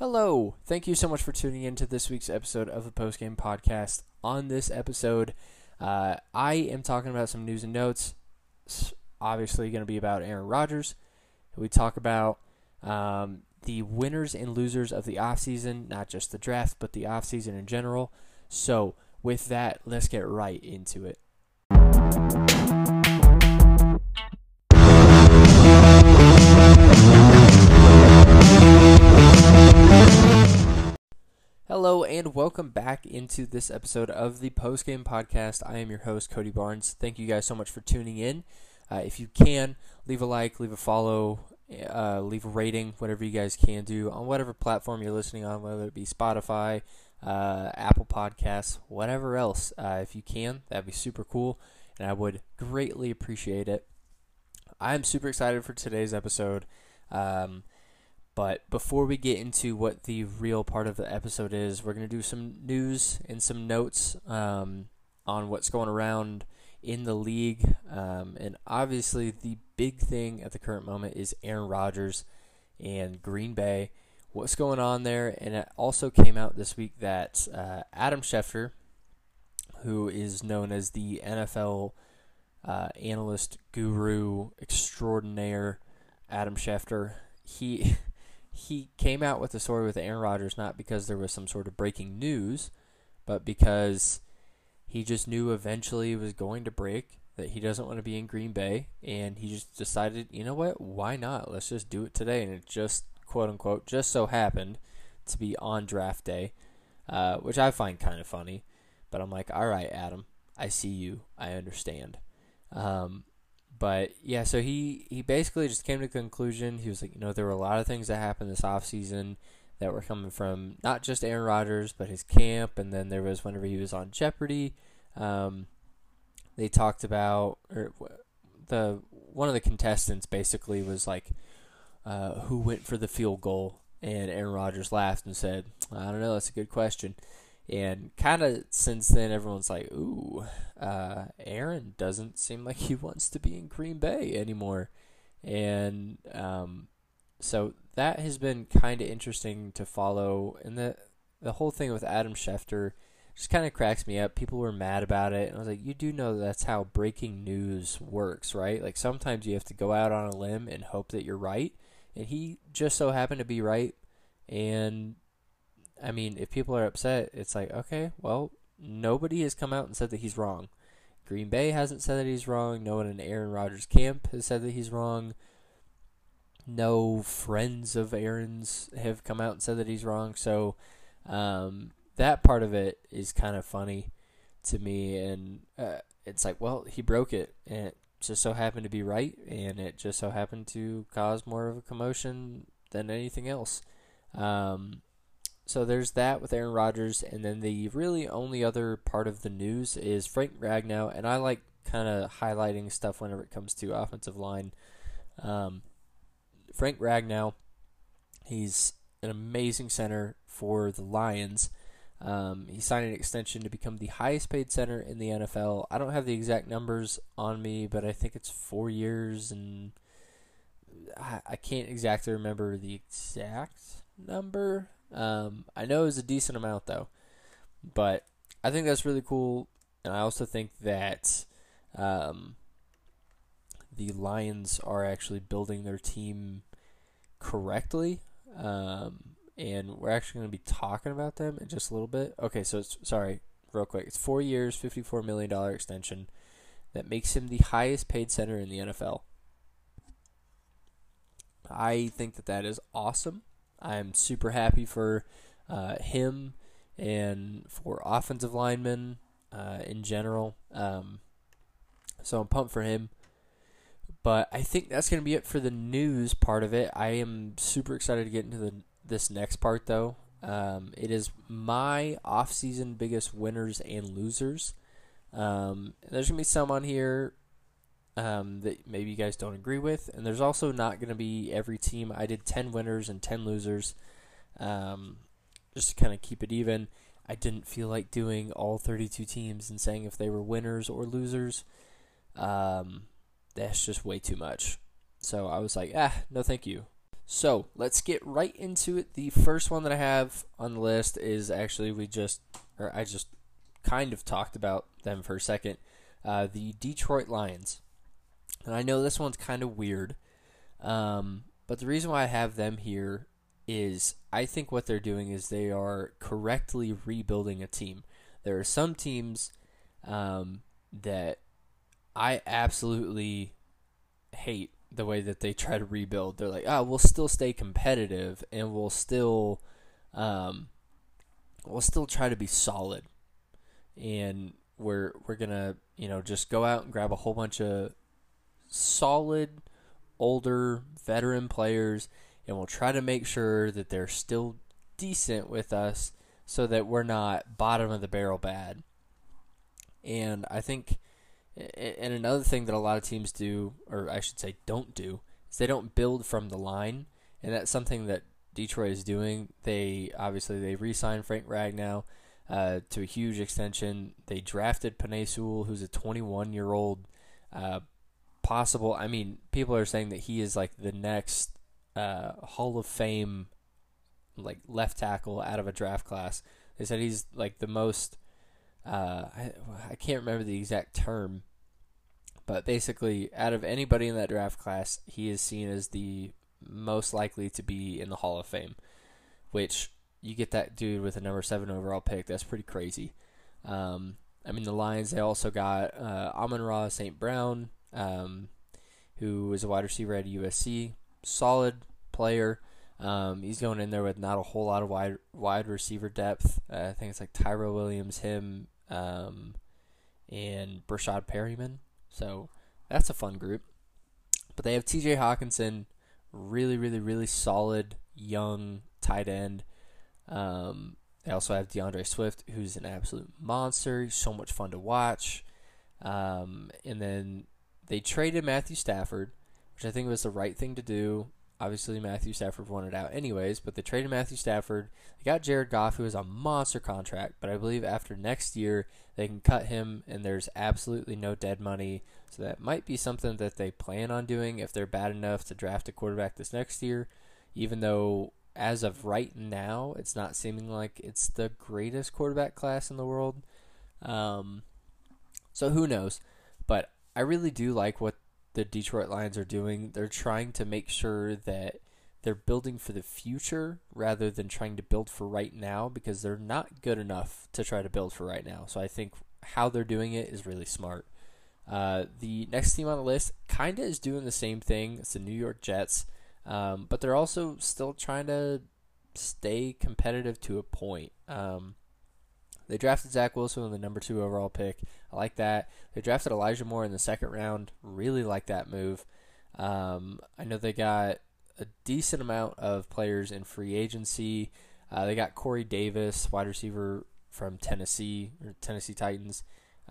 Hello, thank you so much for tuning in to this week's episode of the Postgame Podcast. On this episode, I am talking about some news and notes. It's obviously going to be about Aaron Rodgers. We talk about the winners and losers of the offseason, not just the draft, but the offseason in general. So with that, let's get right into it. Hello and welcome back into this episode of the Postgame Podcast. I am your host, Cody Barnes. Thank you guys so much for tuning in. If you can, leave a like, leave a follow, leave a rating, whatever you guys can do on whatever platform you're listening on, whether it be Spotify, Apple Podcasts, whatever else. If you can, that'd be super cool, and I would greatly appreciate it. I'm super excited for today's episode. But before we get into what the real part of the episode is, we're going to do some news and some notes on what's going around in the league. And obviously the big thing at the current moment is Aaron Rodgers and Green Bay. What's going on there? And it also came out this week that Adam Schefter, who is known as the NFL analyst guru extraordinaire, Adam Schefter, He came out with a story with Aaron Rodgers, not because there was some sort of breaking news, but because he just knew eventually it was going to break, that he doesn't want to be in Green Bay, and he just decided, you know what, why not? Let's just do it today. And it just, quote-unquote, just so happened to be on draft day, which I find kind of funny. But I'm like, all right, Adam, I see you. I understand. But, yeah, so he basically just came to the conclusion. He was like, you know, there were a lot of things that happened this offseason that were coming from not just Aaron Rodgers, but his camp. And then there was whenever he was on Jeopardy, they talked about, or the one of the contestants basically was like, who went for the field goal? And Aaron Rodgers laughed and said, I don't know, that's a good question. And kind of since then, everyone's like, ooh, Aaron doesn't seem like he wants to be in Green Bay anymore. And so that has been kind of interesting to follow. And the whole thing with Adam Schefter just kind of cracks me up. People were mad about it. And I was like, you do know that's how breaking news works, right? Like sometimes you have to go out on a limb and hope that you're right. And he just so happened to be right. And I mean, if people are upset, it's like, okay, well, nobody has come out and said that he's wrong. Green Bay hasn't said that he's wrong. No one in Aaron Rodgers' camp has said that he's wrong. No friends of Aaron's have come out and said that he's wrong. So that part of it is kind of funny to me. And it's like, well, he broke it, and it just so happened to be right, and it just so happened to cause more of a commotion than anything else. So there's that with Aaron Rodgers, and then the really only other part of the news is Frank Ragnow, and I like kind of highlighting stuff whenever it comes to offensive line. Frank Ragnow, he's an amazing center for the Lions. He signed an extension to become the highest paid center in the NFL. I don't have the exact numbers on me, but I think it's 4 years, and I can't exactly remember the exact number. I know it was a decent amount, though, but I think that's really cool, and I also think that the Lions are actually building their team correctly, and we're actually going to be talking about them in just a little bit. Okay, so it's 4 years, $54 million extension. That makes him the highest paid center in the NFL. I think that that is awesome. I'm super happy for him and for offensive linemen in general. So I'm pumped for him. But I think that's going to be it for the news part of it. I am super excited to get into this next part, though. It is my off-season biggest winners and losers. There's going to be some on here that maybe you guys don't agree with. And there's also not going to be every team. I did 10 winners and 10 losers just to kind of keep it even. I didn't feel like doing all 32 teams and saying if they were winners or losers. That's just way too much. So I was like, no thank you. So let's get right into it. The first one that I have on the list is actually I just kind of talked about them for a second. The Detroit Lions. And I know this one's kind of weird, but the reason why I have them here is I think what they're doing is they are correctly rebuilding a team. There are some teams that I absolutely hate the way that they try to rebuild. They're like, we'll still stay competitive and we'll still try to be solid. And we're gonna, just go out and grab a whole bunch of solid, older, veteran players, and we'll try to make sure that they're still decent with us so that we're not bottom of the barrel bad. And I think, and another thing that a lot of teams do, or I should say don't do, is they don't build from the line, and that's something that Detroit is doing. They re-signed Frank Ragnow to a huge extension. They drafted Penei Sewell, who's a 21-year-old possible. I mean, people are saying that he is like the next Hall of Fame like left tackle out of a draft class. They said he's like the most... I can't remember the exact term, but basically out of anybody in that draft class, he is seen as the most likely to be in the Hall of Fame, which you get that dude with a number 7 overall pick. That's pretty crazy. The Lions, they also got Amon Ra St. Brown, who was a wide receiver at USC. Solid player. He's going in there with not a whole lot of wide receiver depth. I think it's like Tyro Williams, him, and Brashad Perryman. So that's a fun group. But they have TJ Hawkinson, really, really, really solid young tight end. They also have DeAndre Swift, who's an absolute monster. He's so much fun to watch. And then they traded Matthew Stafford, which I think was the right thing to do. Obviously, Matthew Stafford wanted out anyways, but they traded Matthew Stafford. They got Jared Goff, who is a monster contract, but I believe after next year, they can cut him, and there's absolutely no dead money. So that might be something that they plan on doing if they're bad enough to draft a quarterback this next year, even though as of right now, it's not seeming like it's the greatest quarterback class in the world. So who knows? But I really do like what the Detroit Lions are doing. They're trying to make sure that they're building for the future rather than trying to build for right now, because they're not good enough to try to build for right now. So I think how they're doing it is really smart. The next team on the list kind of is doing the same thing. It's the New York Jets, but they're also still trying to stay competitive to a point. They drafted Zach Wilson with the number 2 overall pick. I like that. They drafted Elijah Moore in the second round. Really like that move. I know they got a decent amount of players in free agency. They got Corey Davis, wide receiver from Tennessee Titans.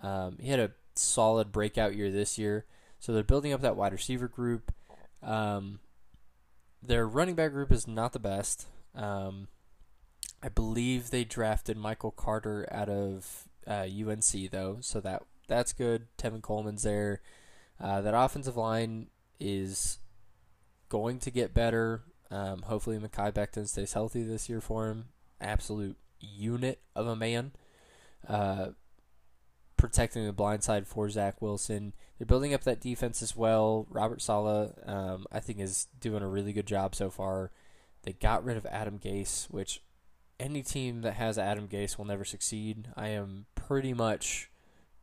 He had a solid breakout year this year. So they're building up that wide receiver group. Their running back group is not the best. I believe they drafted Michael Carter out of UNC, though, so that's good. Tevin Coleman's there. That offensive line is going to get better. Hopefully, Mekhi Becton stays healthy this year for him. Absolute unit of a man. Protecting the blind side for Zach Wilson. They're building up that defense as well. Robert Saleh, I think, is doing a really good job so far. They got rid of Adam Gase, which... any team that has Adam Gase will never succeed. I am pretty much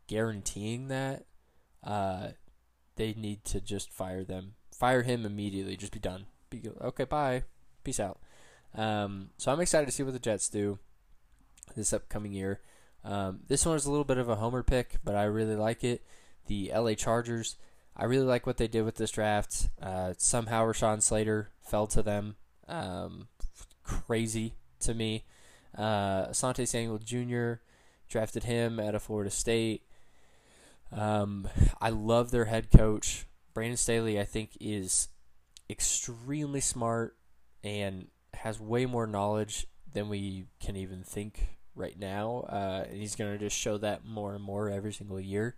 guaranteeing that. They need to just fire them. Fire him immediately. Just be done. Okay, bye. Peace out. So I'm excited to see what the Jets do this upcoming year. This one is a little bit of a homer pick, but I really like it. The LA Chargers. I really like what they did with this draft. Somehow Rashawn Slater fell to them. Crazy. To me, Asante Samuel Jr., drafted him out of Florida State. I love their head coach. Brandon Staley, I think, is extremely smart and has way more knowledge than we can even think right now. And he's going to just show that more and more every single year.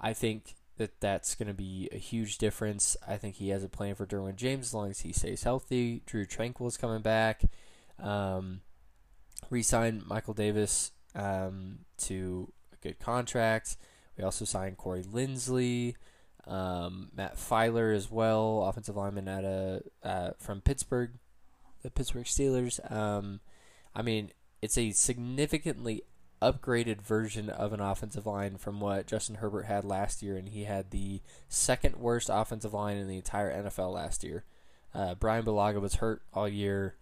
I think that that's going to be a huge difference. I think he has a plan for Derwin James as long as he stays healthy. Drew Tranquil's coming back. Re-signed Michael Davis to a good contract. We also signed Corey Linsley, Matt Filer as well, offensive lineman from Pittsburgh, the Pittsburgh Steelers. I mean, it's a significantly upgraded version of an offensive line from what Justin Herbert had last year, and he had the second worst offensive line in the entire NFL last year. Brian Bulaga was hurt all year.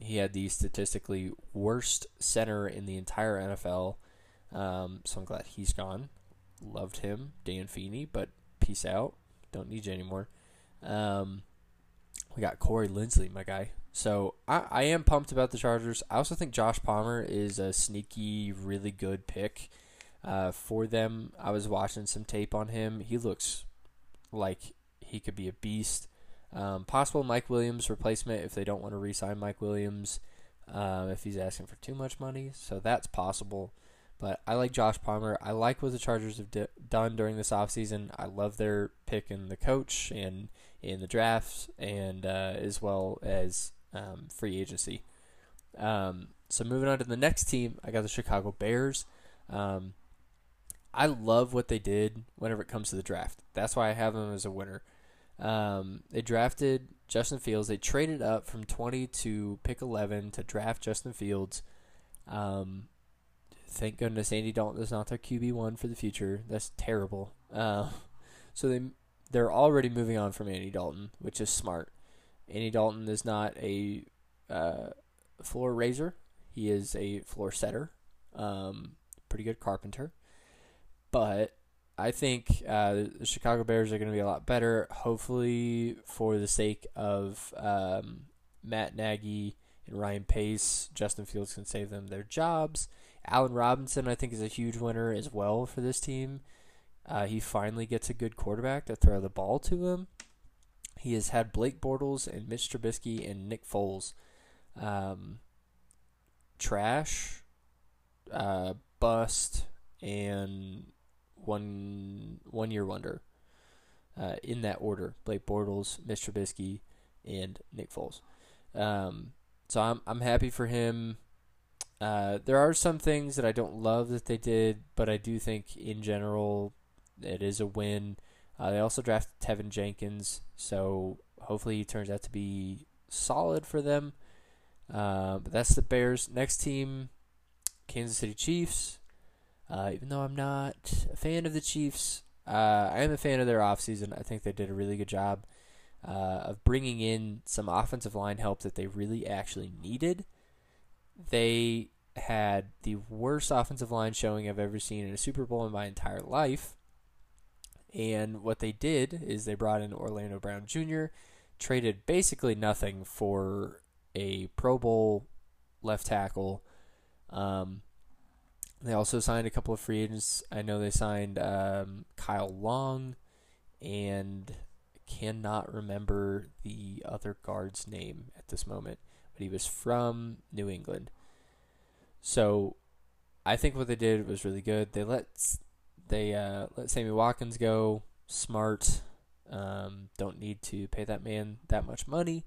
He had the statistically worst center in the entire NFL. So I'm glad he's gone. Loved him, Dan Feeney, but peace out. Don't need you anymore. We got Corey Linsley, my guy. So I am pumped about the Chargers. I also think Josh Palmer is a sneaky, really good pick for them. I was watching some tape on him. He looks like he could be a beast. Possible Mike Williams replacement if they don't want to re-sign Mike Williams, if he's asking for too much money. So that's possible. But I like Josh Palmer. I like what the Chargers have done during this offseason. I love their pick in the coach and in the drafts and as well as free agency. So moving on to the next team, I got the Chicago Bears. I love what they did whenever it comes to the draft. That's why I have them as a winner. They drafted Justin Fields. They traded up from 20 to pick 11 to draft Justin Fields. Thank goodness Andy Dalton is not their QB1 for the future. That's terrible. So they're already moving on from Andy Dalton, which is smart. Andy Dalton is not a floor raiser. He is a floor setter. Pretty good carpenter. But I think the Chicago Bears are going to be a lot better, hopefully for the sake of Matt Nagy and Ryan Pace. Justin Fields can save them their jobs. Allen Robinson, I think, is a huge winner as well for this team. He finally gets a good quarterback to throw the ball to him. He has had Blake Bortles and Mitch Trubisky and Nick Foles. Trash, bust, and one-year wonder in that order. Blake Bortles, Mitch Trubisky, and Nick Foles. So I'm happy for him. There are some things that I don't love that they did, but I do think in general it is a win. They also drafted Tevin Jenkins, so hopefully he turns out to be solid for them. But that's the Bears. Next team, Kansas City Chiefs. Even though I'm not a fan of the Chiefs, I am a fan of their offseason. I think they did a really good job of bringing in some offensive line help that they really actually needed. They had the worst offensive line showing I've ever seen in a Super Bowl in my entire life. And what they did is they brought in Orlando Brown Jr., traded basically nothing for a Pro Bowl left tackle. They also signed a couple of free agents. I know they signed Kyle Long, and cannot remember the other guard's name at this moment. But he was from New England. So I think what they did was really good. They let Sammy Watkins go. Smart. Don't need to pay that man that much money.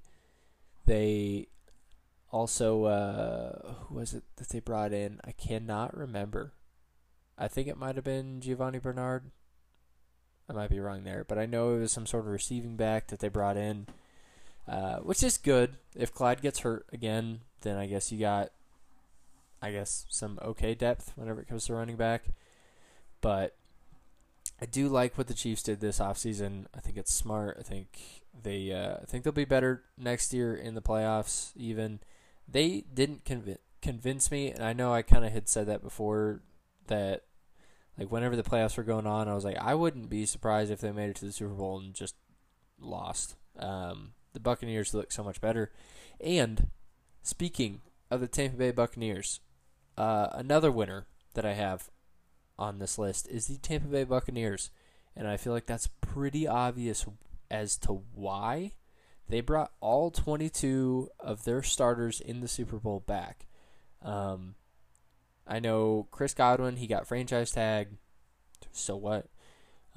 They also, who was it that they brought in? I cannot remember. I think it might have been Giovanni Bernard. I might be wrong there. But I know it was some sort of receiving back that they brought in. Which is good. If Clyde gets hurt again, then I guess you got, some okay depth whenever it comes to running back. But I do like what the Chiefs did this offseason. I think it's smart. I think they'll be better next year in the playoffs. Even they didn't convince me, and I know I kind of had said that before. That like whenever the playoffs were going on, I was like, I wouldn't be surprised if they made it to the Super Bowl and just lost. The Buccaneers look so much better. And speaking of the Tampa Bay Buccaneers, another winner that I have on this list is the Tampa Bay Buccaneers. And I feel like that's pretty obvious as to why. They brought all 22 of their starters in the Super Bowl back. I know Chris Godwin, he got franchise tag. So what?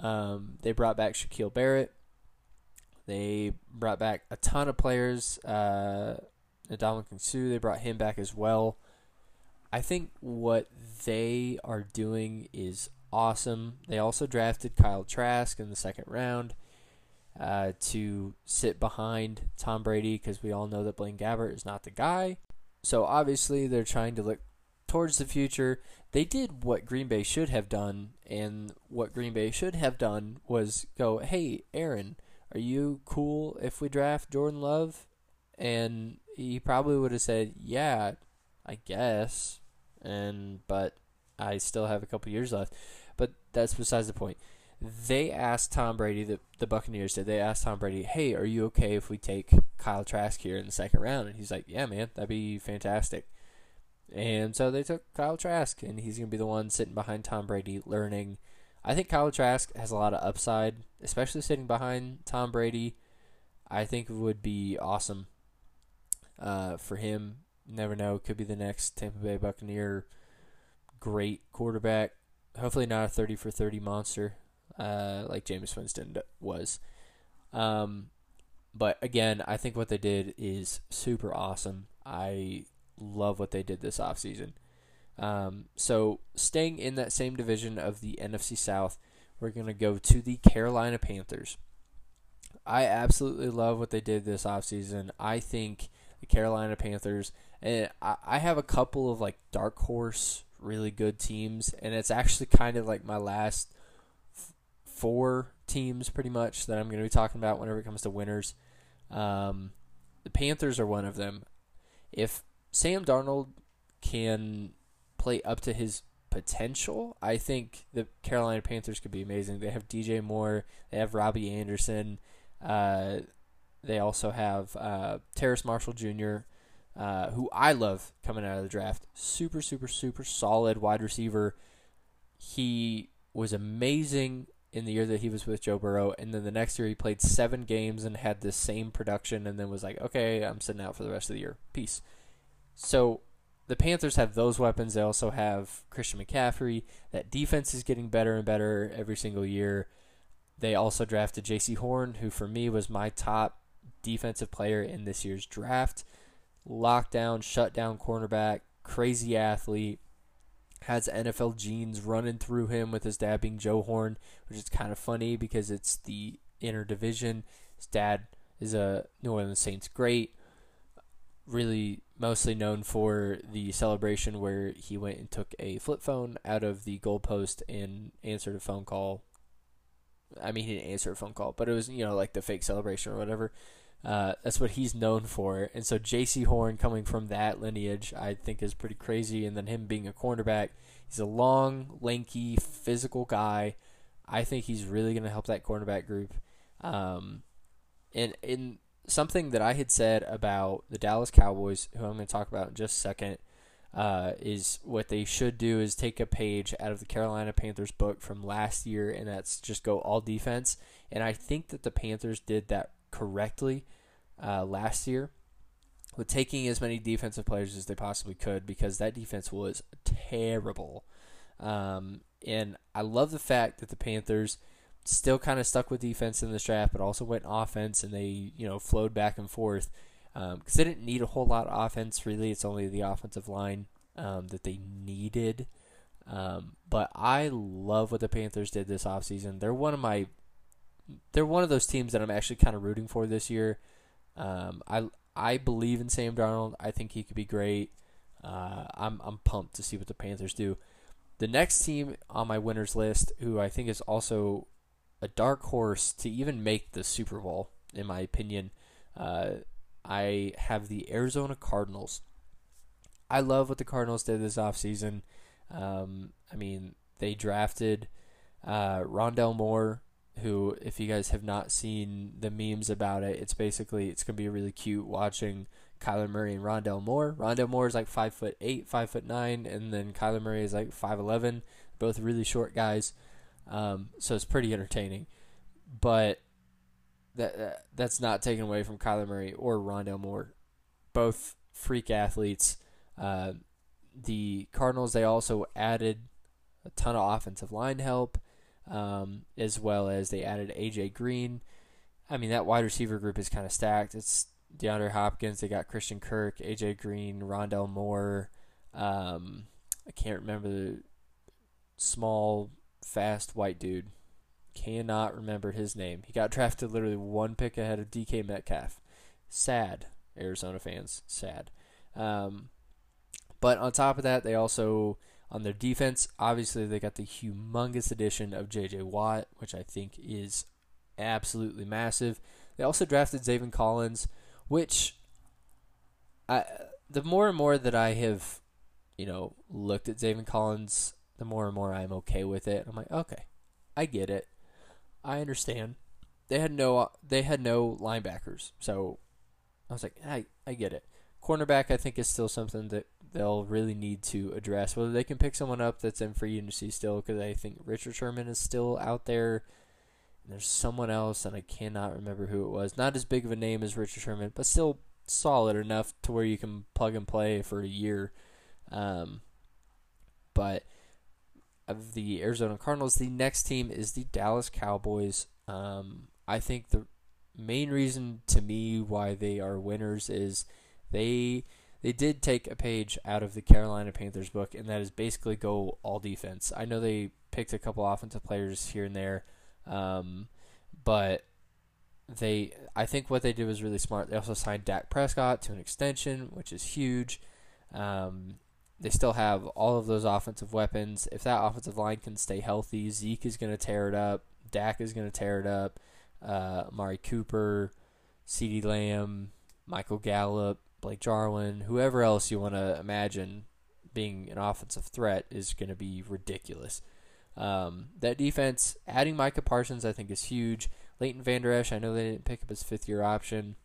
They brought back Shaquille Barrett. They brought back a ton of players. Ndamukong Suh, they brought him back as well. I think what they are doing is awesome. They also drafted Kyle Trask in the second round to sit behind Tom Brady, because we all know that Blaine Gabbert is not the guy. So obviously they're trying to look towards the future. They did what Green Bay should have done, and what Green Bay should have done was go, hey, Aaron, are you cool if we draft Jordan Love? And he probably would have said, yeah, I guess, but I still have a couple years left. But that's besides the point. They asked Tom Brady, the Buccaneers did, they asked Tom Brady, hey, are you okay if we take Kyle Trask here in the second round? And he's like, yeah, man, that'd be fantastic. And so they took Kyle Trask, and he's going to be the one sitting behind Tom Brady learning. I think Kyle Trask has a lot of upside, especially sitting behind Tom Brady. I think it would be awesome for him. Never know, could be the next Tampa Bay Buccaneer great quarterback. Hopefully not a 30 for 30 monster like Jameis Winston was. But again, I think what they did is super awesome. I love what they did this offseason. So staying in that same division of the NFC South, we're going to go to the Carolina Panthers. I absolutely love what they did this offseason. I think the Carolina Panthers, and I have a couple of like dark horse really good teams, and it's actually kind of like my last four teams pretty much that I'm going to be talking about whenever it comes to winners. The Panthers are one of them. If Sam Darnold can play up to his potential, I think the Carolina Panthers could be amazing. They have DJ Moore. They have Robbie Anderson. They also have Terrace Marshall Jr., who I love coming out of the draft. Super, super, super solid wide receiver. He was amazing in the year that he was with Joe Burrow, and then the next year he played 7 games and had the same production, and then was like, okay, I'm sitting out for the rest of the year. Peace. So the Panthers have those weapons. They also have Christian McCaffrey. That defense is getting better and better every single year. They also drafted J.C. Horn, who for me was my top defensive player in this year's draft. Lockdown, shutdown cornerback, crazy athlete, has NFL genes running through him with his dad being Joe Horn, which is kind of funny because it's the inner division. His dad is a New Orleans Saints great, really mostly known for the celebration where he went and took a flip phone out of the goalpost and answered a phone call. I mean, he didn't answer a phone call, but it was, you know, like the fake celebration or whatever. That's what he's known for. And so J.C. Horn coming from that lineage, I think, is pretty crazy. And then him being a cornerback, he's a long, lanky, physical guy. I think he's really going to help that cornerback group. And in something that I had said about the Dallas Cowboys, who I'm going to talk about in just a second, is what they should do is take a page out of the Carolina Panthers book from last year, and that's just go all defense. And I think that the Panthers did that correctly last year with taking as many defensive players as they possibly could, because that defense was terrible. And I love the fact that the Panthers still kind of stuck with defense in this draft, but also went offense, and they, you know, flowed back and forth. Because they didn't need a whole lot of offense, really. It's only the offensive line that they needed. But I love what the Panthers did this offseason. They're one of those teams that I'm actually kind of rooting for this year. I believe in Sam Darnold. I think he could be great. I'm pumped to see what the Panthers do. The next team on my winners list, who I think is also a dark horse to even make the Super Bowl, in my opinion, I have the Arizona Cardinals. I love what the Cardinals did this offseason. I mean, they drafted Rondale Moore, who, if you guys have not seen the memes about it, it's going to be really cute watching Kyler Murray and Rondale Moore. Rondale Moore is like 5'8", 5'9", and then Kyler Murray is like 5'11", both really short guys. So it's pretty entertaining. But that's not taken away from Kyler Murray or Rondale Moore, both freak athletes. The Cardinals, they also added a ton of offensive line help. as well as they added A.J. Green. I mean, that wide receiver group is kind of stacked. It's DeAndre Hopkins. They got Christian Kirk, A.J. Green, Rondale Moore. I can't remember the small, fast white dude. Cannot remember his name. He got drafted literally one pick ahead of DK Metcalf. Sad, Arizona fans. Sad. But on top of that, they also, on their defense, obviously they got the humongous addition of J.J. Watt, which I think is absolutely massive. They also drafted Zaven Collins, which the more and more that I have, looked at Zaven Collins, the more and more I'm okay with it. I'm like, okay, I get it. I understand. They had no linebackers, so I was like, I get it. Cornerback, I think, is still something that they'll really need to address. Whether they can pick someone up that's in free agency still, because I think Richard Sherman is still out there. And there's someone else, and I cannot remember who it was. Not as big of a name as Richard Sherman, but still solid enough to where you can plug and play for a year. But of the Arizona Cardinals, the next team is the Dallas Cowboys. I think the main reason to me why they are winners is they did take a page out of the Carolina Panthers book, and that is basically go all defense. I know they picked a couple offensive players here and there, but I think what they did was really smart. They also signed Dak Prescott to an extension, which is huge. They still have all of those offensive weapons. If that offensive line can stay healthy, Zeke is going to tear it up. Dak is going to tear it up. Amari Cooper, CeeDee Lamb, Michael Gallup, Blake Jarwin, whoever else you want to imagine being an offensive threat is going to be ridiculous. That defense, adding Micah Parsons, I think is huge. Leighton Vander Esch, I know they didn't pick up his fifth-year option.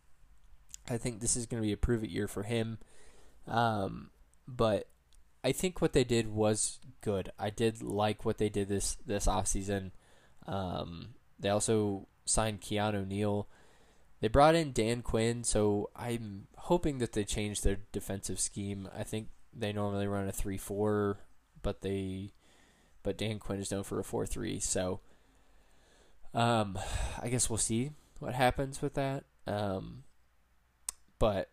I think this is going to be a prove-it year for him. But I think what they did was good. I did like what they did this offseason. They also signed Keanu Neal. They brought in Dan Quinn, so I'm hoping that they change their defensive scheme. I think they normally run a 3-4, but Dan Quinn is known for a 4-3. So I guess we'll see what happens with that. But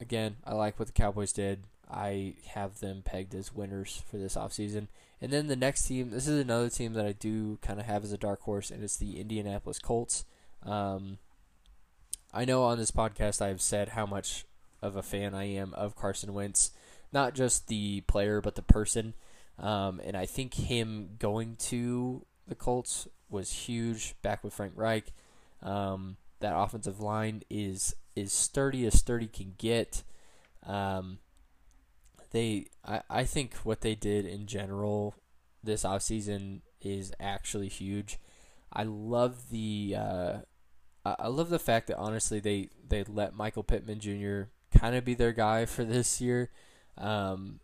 again, I like what the Cowboys did. I have them pegged as winners for this offseason. And then the next team, this is another team that I do kind of have as a dark horse, and it's the Indianapolis Colts. I know on this podcast I've said how much of a fan I am of Carson Wentz, not just the player but the person. And I think him going to the Colts was huge back with Frank Reich. That offensive line is sturdy as sturdy can get. I think what they did in general this offseason is actually huge. I love the fact that, honestly, they let Michael Pittman Jr. kind of be their guy for this year. And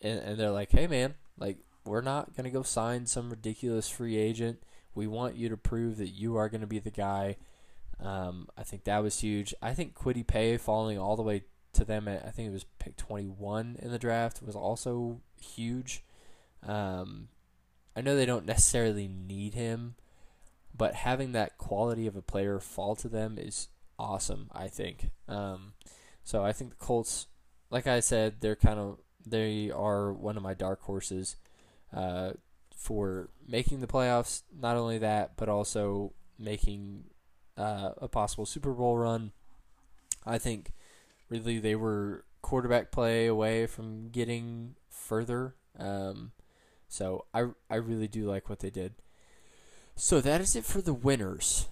they're like, hey, man, like, we're not going to go sign some ridiculous free agent. We want you to prove that you are going to be the guy. I think that was huge. I think Kwity Paye falling all the way to them at, I think it was pick 21 in the draft, was also huge. I know they don't necessarily need him, but having that quality of a player fall to them is awesome, I think. So I think the Colts, like I said, they are one of my dark horses for making the playoffs. Not only that, but also making a possible Super Bowl run. I think really they were quarterback play away from getting further. So I really do like what they did. So that is it for the winners.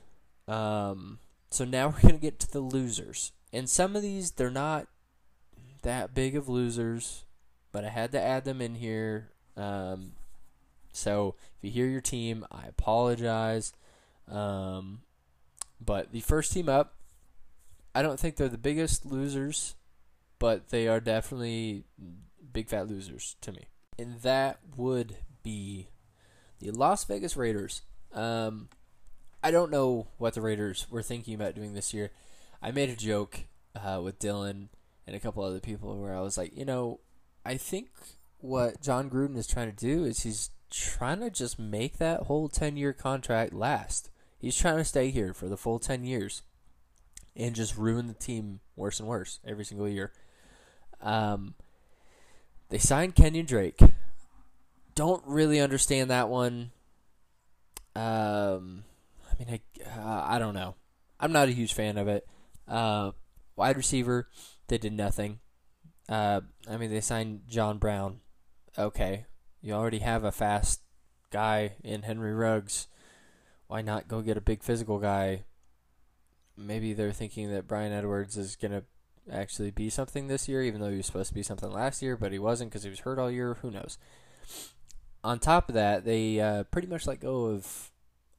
So now we're going to get to the losers. And some of these, they're not that big of losers, but I had to add them in here. So if you hear your team, I apologize. But the first team up, I don't think they're the biggest losers, but they are definitely big fat losers to me. And that would be the Las Vegas Raiders. I don't know what the Raiders were thinking about doing this year. I made a joke with Dylan and a couple other people where I was like, I think what John Gruden is trying to do is he's trying to just make that whole 10-year contract last. He's trying to stay here for the full 10 years and just ruin the team worse and worse every single year. They signed Kenyon Drake. Don't really understand that one. I mean, I don't know. I'm not a huge fan of it. Wide receiver, they did nothing. I mean, they signed John Brown. Okay, you already have a fast guy in Henry Ruggs. Why not go get a big physical guy? Maybe they're thinking that Bryan Edwards is going to actually be something this year, even though he was supposed to be something last year, but he wasn't because he was hurt all year. Who knows? On top of that, they pretty much let go of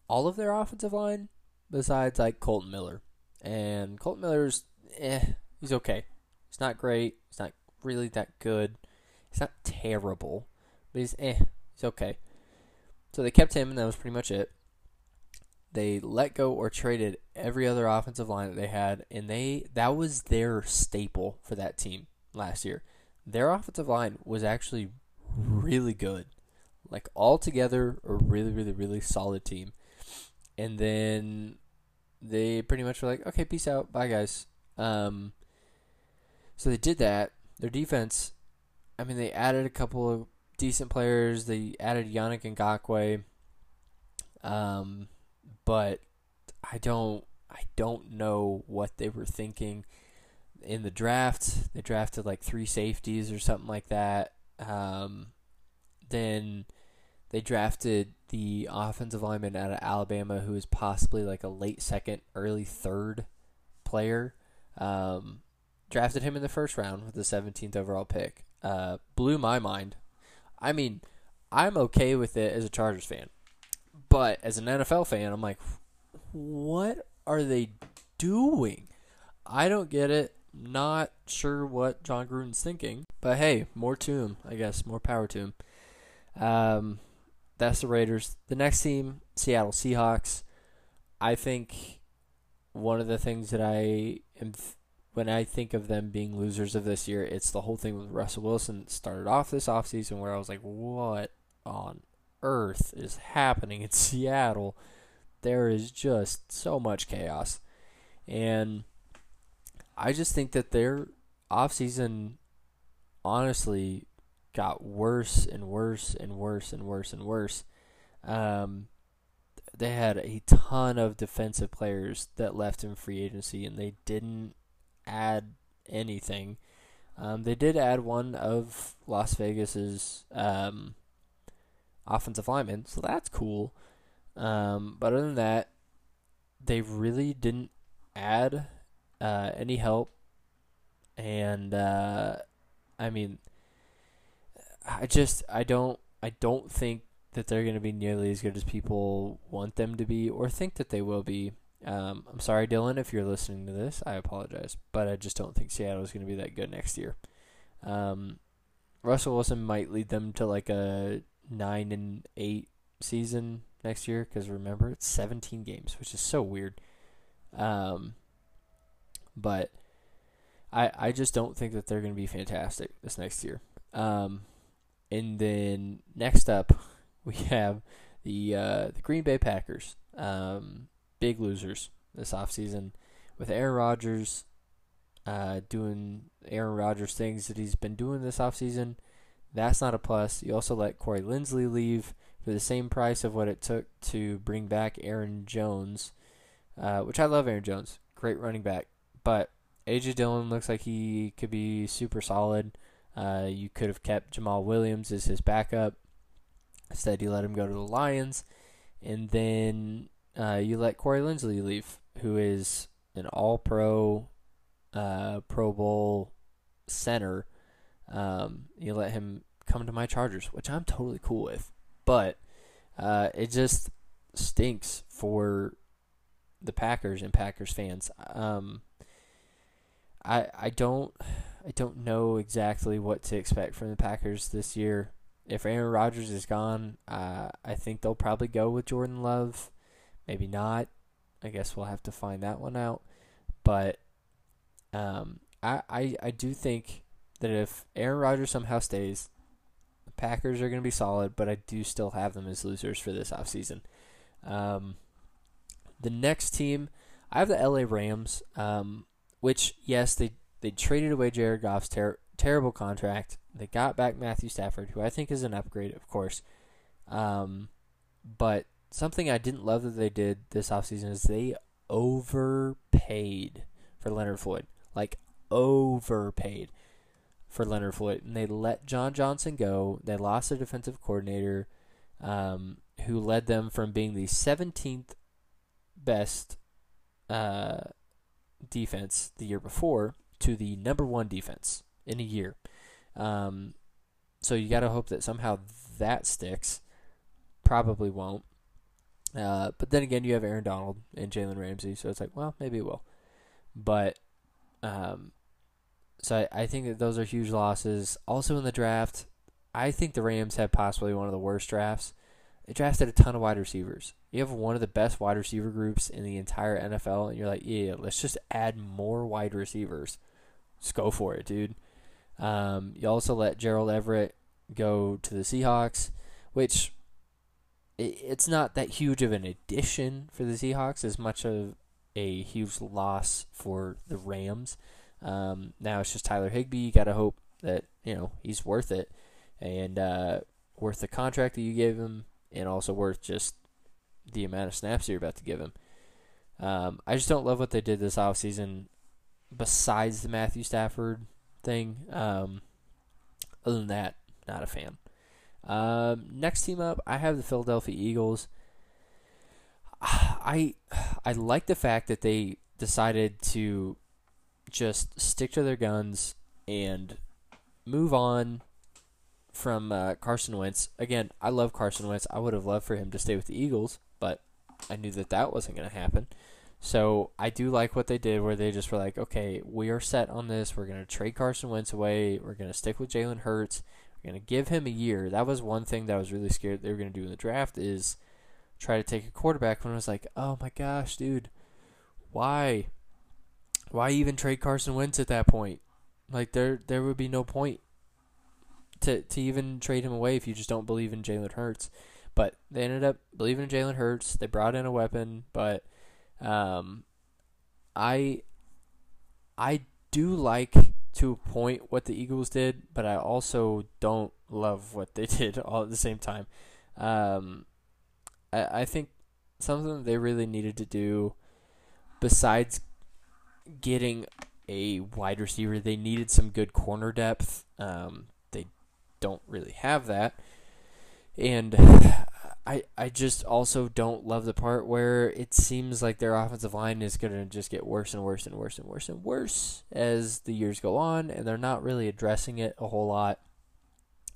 all of their offensive line besides like Colton Miller. And Colton Miller's, he's okay. He's not great. He's not really that good. He's not terrible, but he's okay. So they kept him, and that was pretty much it. They let go or traded every other offensive line that they had, and that was their staple for that team last year. Their offensive line was actually really good. Like, altogether, a really, really, really solid team. And then they pretty much were like, okay, peace out. Bye, guys. So they did that. Their defense, I mean, they added a couple of decent players. They added Yannick Ngakoue. But I don't know what they were thinking in the draft. They drafted like 3 safeties or something like that. Then they drafted the offensive lineman out of Alabama, who is possibly like a late second, early third player. Drafted him in the first round with the 17th overall pick. Blew my mind. I mean, I'm okay with it as a Chargers fan. But as an NFL fan, I'm like, what are they doing? I don't get it. Not sure what John Gruden's thinking. But hey, more to him, I guess. More power to him. That's the Raiders. The next team, Seattle Seahawks. I think one of the things that I am, when I think of them being losers of this year, it's the whole thing with Russell Wilson that started off this offseason where I was like, what on earth is happening in Seattle? There is just so much chaos. And I just think that their offseason honestly got worse and worse and worse and worse and worse. They had a ton of defensive players that left in free agency, and they didn't add anything. They did add one of Las Vegas's offensive linemen, so that's cool. But other than that, they really didn't add any help. And I mean, I don't think that they're going to be nearly as good as people want them to be or think that they will be. I'm sorry, Dylan, if you're listening to this. I apologize. But I just don't think Seattle is going to be that good next year. Russell Wilson might lead them to like a 9-8 season next year because, remember, it's 17 games, which is so weird. But I just don't think that they're going to be fantastic this next year. And then next up, we have the Green Bay Packers. Big losers this offseason with Aaron Rodgers doing Aaron Rodgers things that he's been doing this offseason. That's not a plus. You also let Corey Linsley leave for the same price of what it took to bring back Aaron Jones, which I love Aaron Jones. Great running back. But A.J. Dillon looks like he could be super solid. You could have kept Jamal Williams as his backup. Instead, you let him go to the Lions. And then you let Corey Linsley leave, who is an all-pro, Pro Bowl center. You let him come to my Chargers, which I'm totally cool with. But it just stinks for the Packers and Packers fans. I don't know exactly what to expect from the Packers this year. If Aaron Rodgers is gone, I think they'll probably go with Jordan Love. Maybe not. I guess we'll have to find that one out. But I do think that if Aaron Rodgers somehow stays, Packers are going to be solid, but I do still have them as losers for this offseason. The next team, I have the L.A. Rams, which, yes, they traded away Jared Goff's terrible contract. They got back Matthew Stafford, who I think is an upgrade, of course. But something I didn't love that they did this offseason is they overpaid for Leonard Floyd. Like, overpaid for Leonard Floyd. And they let John Johnson go. They lost their defensive coordinator, who led them from being the 17th best defense the year before to the number one defense in a year. So you got to hope that somehow that sticks. Probably won't. But then again, you have Aaron Donald and Jalen Ramsey, so it's like, well, maybe it will. But so I think that those are huge losses. Also in the draft, I think the Rams had possibly one of the worst drafts. They drafted a ton of wide receivers. You have one of the best wide receiver groups in the entire NFL, and you're like, yeah, let's just add more wide receivers. Let's go for it, dude. You also let Gerald Everett go to the Seahawks, which it's not that huge of an addition for the Seahawks as much of a huge loss for the Rams. Now it's just Tyler Higbee. You got to hope that, you know, he's worth it and worth the contract that you gave him and also worth just the amount of snaps you're about to give him. I just don't love what they did this offseason besides the Matthew Stafford thing. Other than that, not a fan. Next team up, I have the Philadelphia Eagles. I like the fact that they decided to just stick to their guns and move on from Carson Wentz. Again, I love Carson Wentz. I would have loved for him to stay with the Eagles, but I knew that that wasn't going to happen. So I do like what they did where they just were like, okay, we are set on this. We're going to trade Carson Wentz away. We're going to stick with Jalen Hurts. Going to give him a year. That was one thing that I was really scared they were going to do in the draft is try to take a quarterback when I was like, oh my gosh, dude, why even trade Carson Wentz at that point? Like there would be no point to even trade him away if you just don't believe in Jalen Hurts. But they ended up believing in Jalen Hurts. They brought in a weapon, but I do like to a point what the Eagles did, but I also don't love what they did all at the same time. I think something they really needed to do besides getting a wide receiver, they needed some good corner depth. They don't really have that. And I just also don't love the part where it seems like their offensive line is going to just get worse and worse and worse and worse and worse as the years go on, and they're not really addressing it a whole lot.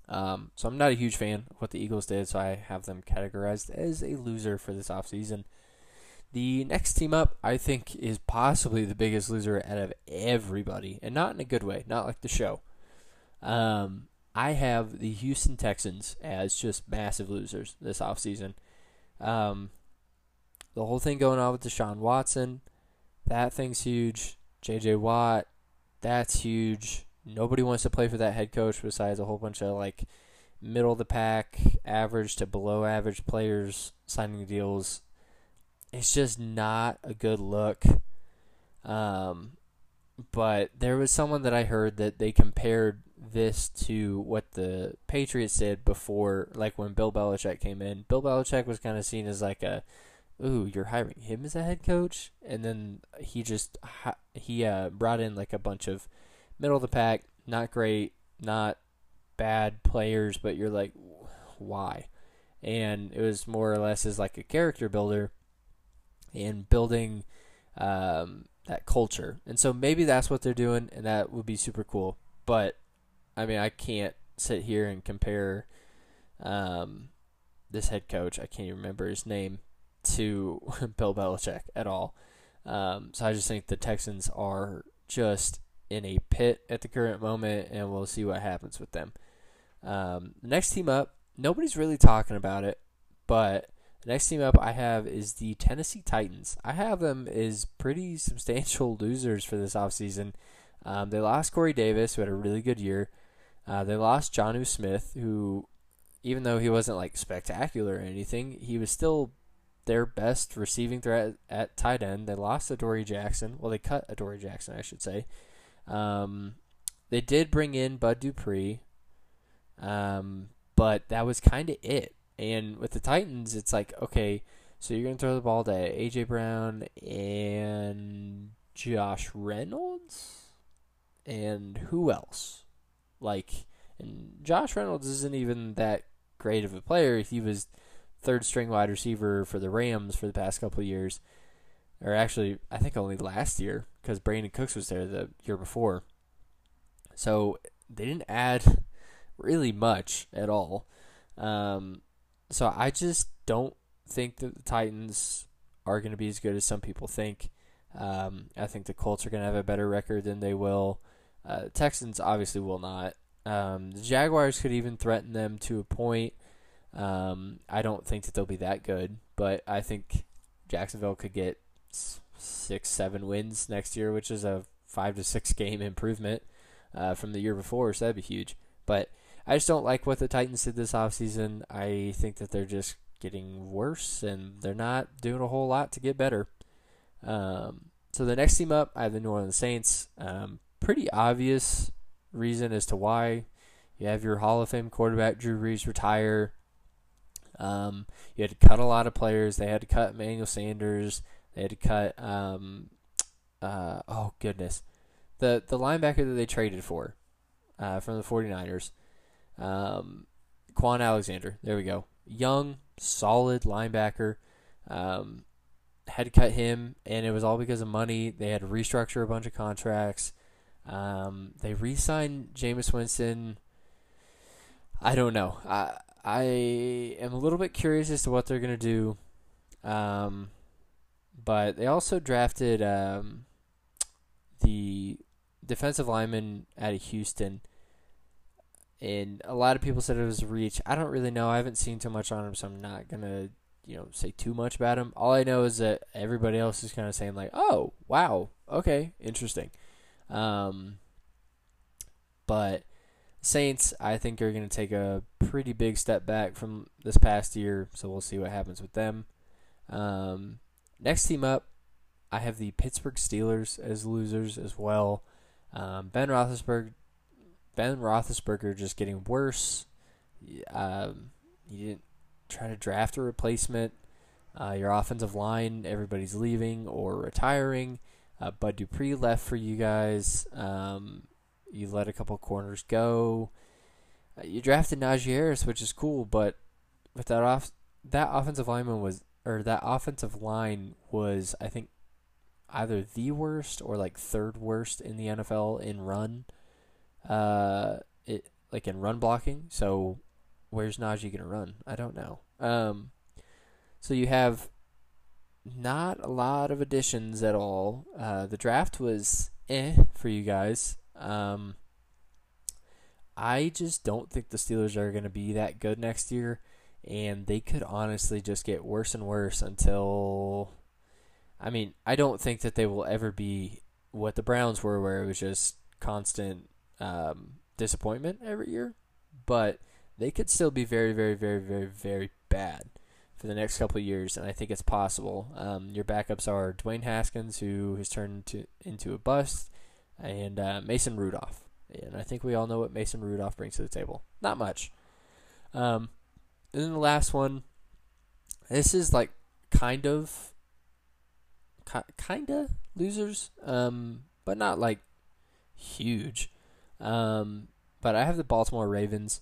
So I'm not a huge fan of what the Eagles did, so I have them categorized as a loser for this offseason. The next team up, I think, is possibly the biggest loser out of everybody, and not in a good way, not like the show. I have the Houston Texans as just massive losers this offseason. The whole thing going on with Deshaun Watson, that thing's huge. J.J. Watt, that's huge. Nobody wants to play for that head coach besides a whole bunch of like middle-of-the-pack, average to below-average players signing deals. It's just not a good look. But there was someone that I heard that they compared this to what the Patriots did before, like when Bill Belichick came in. Bill Belichick was kind of seen as like a, ooh, you're hiring him as a head coach? And then he just brought in like a bunch of middle of the pack, not great, not bad players, but you're like, why? And it was more or less as like a character builder and building that culture. And so maybe that's what they're doing, and that would be super cool. But I mean, I can't sit here and compare this head coach, I can't even remember his name, to Bill Belichick at all. So I just think the Texans are just in a pit at the current moment, and we'll see what happens with them. Next team up, nobody's really talking about it, but the next team up I have is the Tennessee Titans. I have them as pretty substantial losers for this offseason. They lost Corey Davis, who had a really good year. They lost Jonnu Smith, who, even though he wasn't like spectacular or anything, he was still their best receiving threat at tight end. They lost Adoree Jackson. Well, they cut Adoree Jackson, I should say. They did bring in Bud Dupree, but that was kind of it. And with the Titans, it's like, okay, so you're going to throw the ball to A.J. Brown and Josh Reynolds? And who else? And Josh Reynolds isn't even that great of a player. He was third-string wide receiver for the Rams for the past couple of years. Or actually, I think only last year, because Brandon Cooks was there the year before. So they didn't add really much at all. So I just don't think that the Titans are going to be as good as some people think. I think the Colts are going to have a better record than they will. Texans obviously will not. The Jaguars could even threaten them to a point. I don't think that they'll be that good, but I think Jacksonville could get 6-7 wins next year, which is a 5-6 game improvement from the year before, so that'd be huge. But I just don't like what the Titans did this offseason. I think that they're just getting worse, and they're not doing a whole lot to get better. So the next team up, I have the New Orleans Saints. Pretty obvious reason as to why. You have your Hall of Fame quarterback, Drew Brees, retire. You had to cut a lot of players. They had to cut Emmanuel Sanders. They had to cut, the linebacker that they traded for from the 49ers. Quan Alexander. There we go. Young, solid linebacker. Had to cut him, and it was all because of money. They had to restructure a bunch of contracts. They re-signed Jameis Winston. I don't know. I am a little bit curious as to what they're going to do. But they also drafted the defensive lineman out of Houston. And a lot of people said it was a reach. I don't really know. I haven't seen too much on him, so I'm not going to say too much about him. All I know is that everybody else is kind of saying like, oh, wow, okay, interesting. But Saints, I think, are going to take a pretty big step back from this past year, so we'll see what happens with them. Next team up, I have the Pittsburgh Steelers as losers as well. Ben Roethlisberger just getting worse. He didn't try to draft a replacement. Your offensive line, everybody's leaving or retiring. Bud Dupree left for you guys. You let a couple corners go. You drafted Najee Harris, which is cool, but with that offensive line was, I think, either the worst or like third worst in the NFL in run, in run blocking. So where's Najee gonna run? I don't know. So you have not a lot of additions at all. The draft was for you guys. I just don't think the Steelers are going to be that good next year, and they could honestly just get worse and worse until, I don't think that they will ever be what the Browns were, where it was just constant disappointment every year, but they could still be very, very, very, very, very bad for the next couple of years, and I think it's possible. Your backups are Dwayne Haskins, who has turned into a bust, and Mason Rudolph. And I think we all know what Mason Rudolph brings to the table. Not much. And then the last one, this is like kind of losers, but not like huge. But I have the Baltimore Ravens.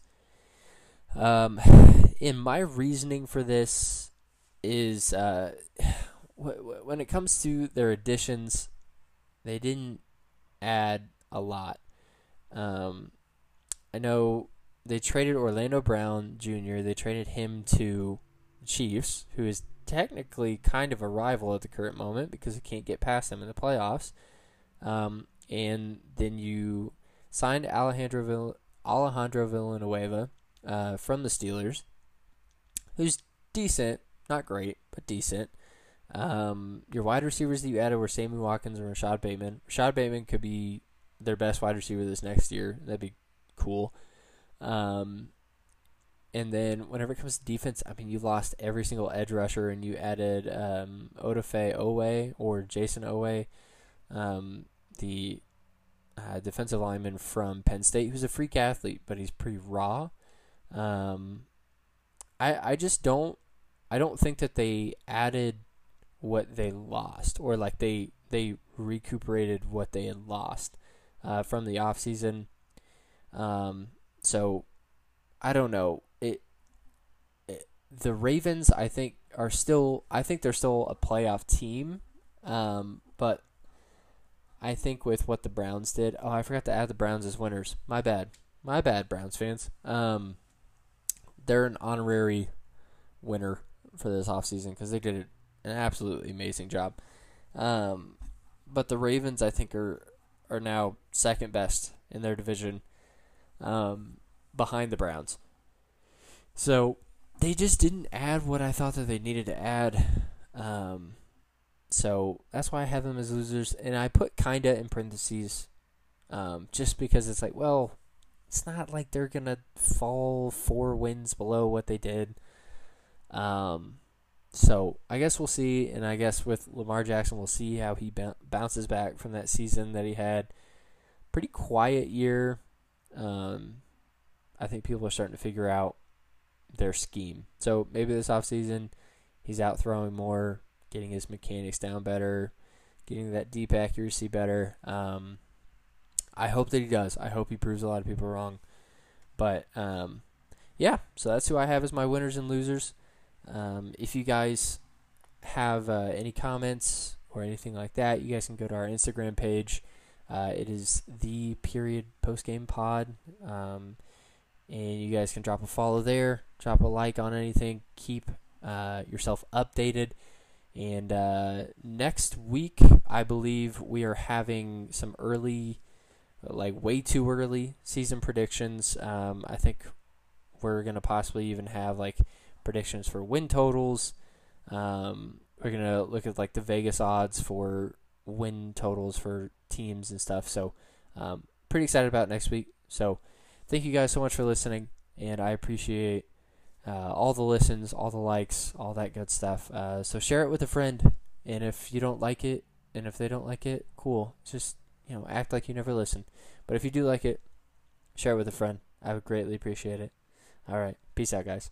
And my reasoning for this is when it comes to their additions, they didn't add a lot. I know they traded Orlando Brown Jr. They traded him to the Chiefs, who is technically kind of a rival at the current moment because they can't get past them in the playoffs. And then you signed Alejandro Villanueva from the Steelers, who's decent, not great, but decent. Your wide receivers that you added were Sammy Watkins and Rashad Bateman. Rashad Bateman could be their best wide receiver this next year. That'd be cool. And then whenever it comes to defense, I mean, you lost every single edge rusher, and you added Odafe Owe or Jason Owe, the defensive lineman from Penn State, who's a freak athlete, but he's pretty raw. I don't think that they added what they lost, or like they recuperated what they had lost from the offseason. So I don't know. The Ravens, I think, are still, I think they're still a playoff team. But I think with what the Browns did, oh, I forgot to add the Browns as winners. My bad, Browns fans. They're an honorary winner for this offseason because they did an absolutely amazing job. But the Ravens, I think, are now second best in their division, behind the Browns. So they just didn't add what I thought that they needed to add. So that's why I have them as losers. And I put kinda in parentheses, just because it's like, well, it's not like they're going to fall 4 wins below what they did. So I guess we'll see. And I guess with Lamar Jackson, we'll see how he bounces back from that season that he had. Pretty quiet year. I think people are starting to figure out their scheme. So maybe this offseason, he's out throwing more, getting his mechanics down better, getting that deep accuracy better. I hope that he does. I hope he proves a lot of people wrong. But, yeah, so that's who I have as my winners and losers. If you guys have any comments or anything like that, you guys can go to our Instagram page. It is @the_postgamepod. And you guys can drop a follow there, drop a like on anything, keep yourself updated. And next week, I believe we are having some early, like way too early season predictions. I think we're going to possibly even have like predictions for win totals. We're going to look at like the Vegas odds for win totals for teams and stuff. So pretty excited about next week. So thank you guys so much for listening, and I appreciate all the listens, all the likes, all that good stuff. So share it with a friend, and if you don't like it, and if they don't like it, cool. Just, you know, act like you never listen. But if you do like it, share it with a friend. I would greatly appreciate it. All right. Peace out, guys.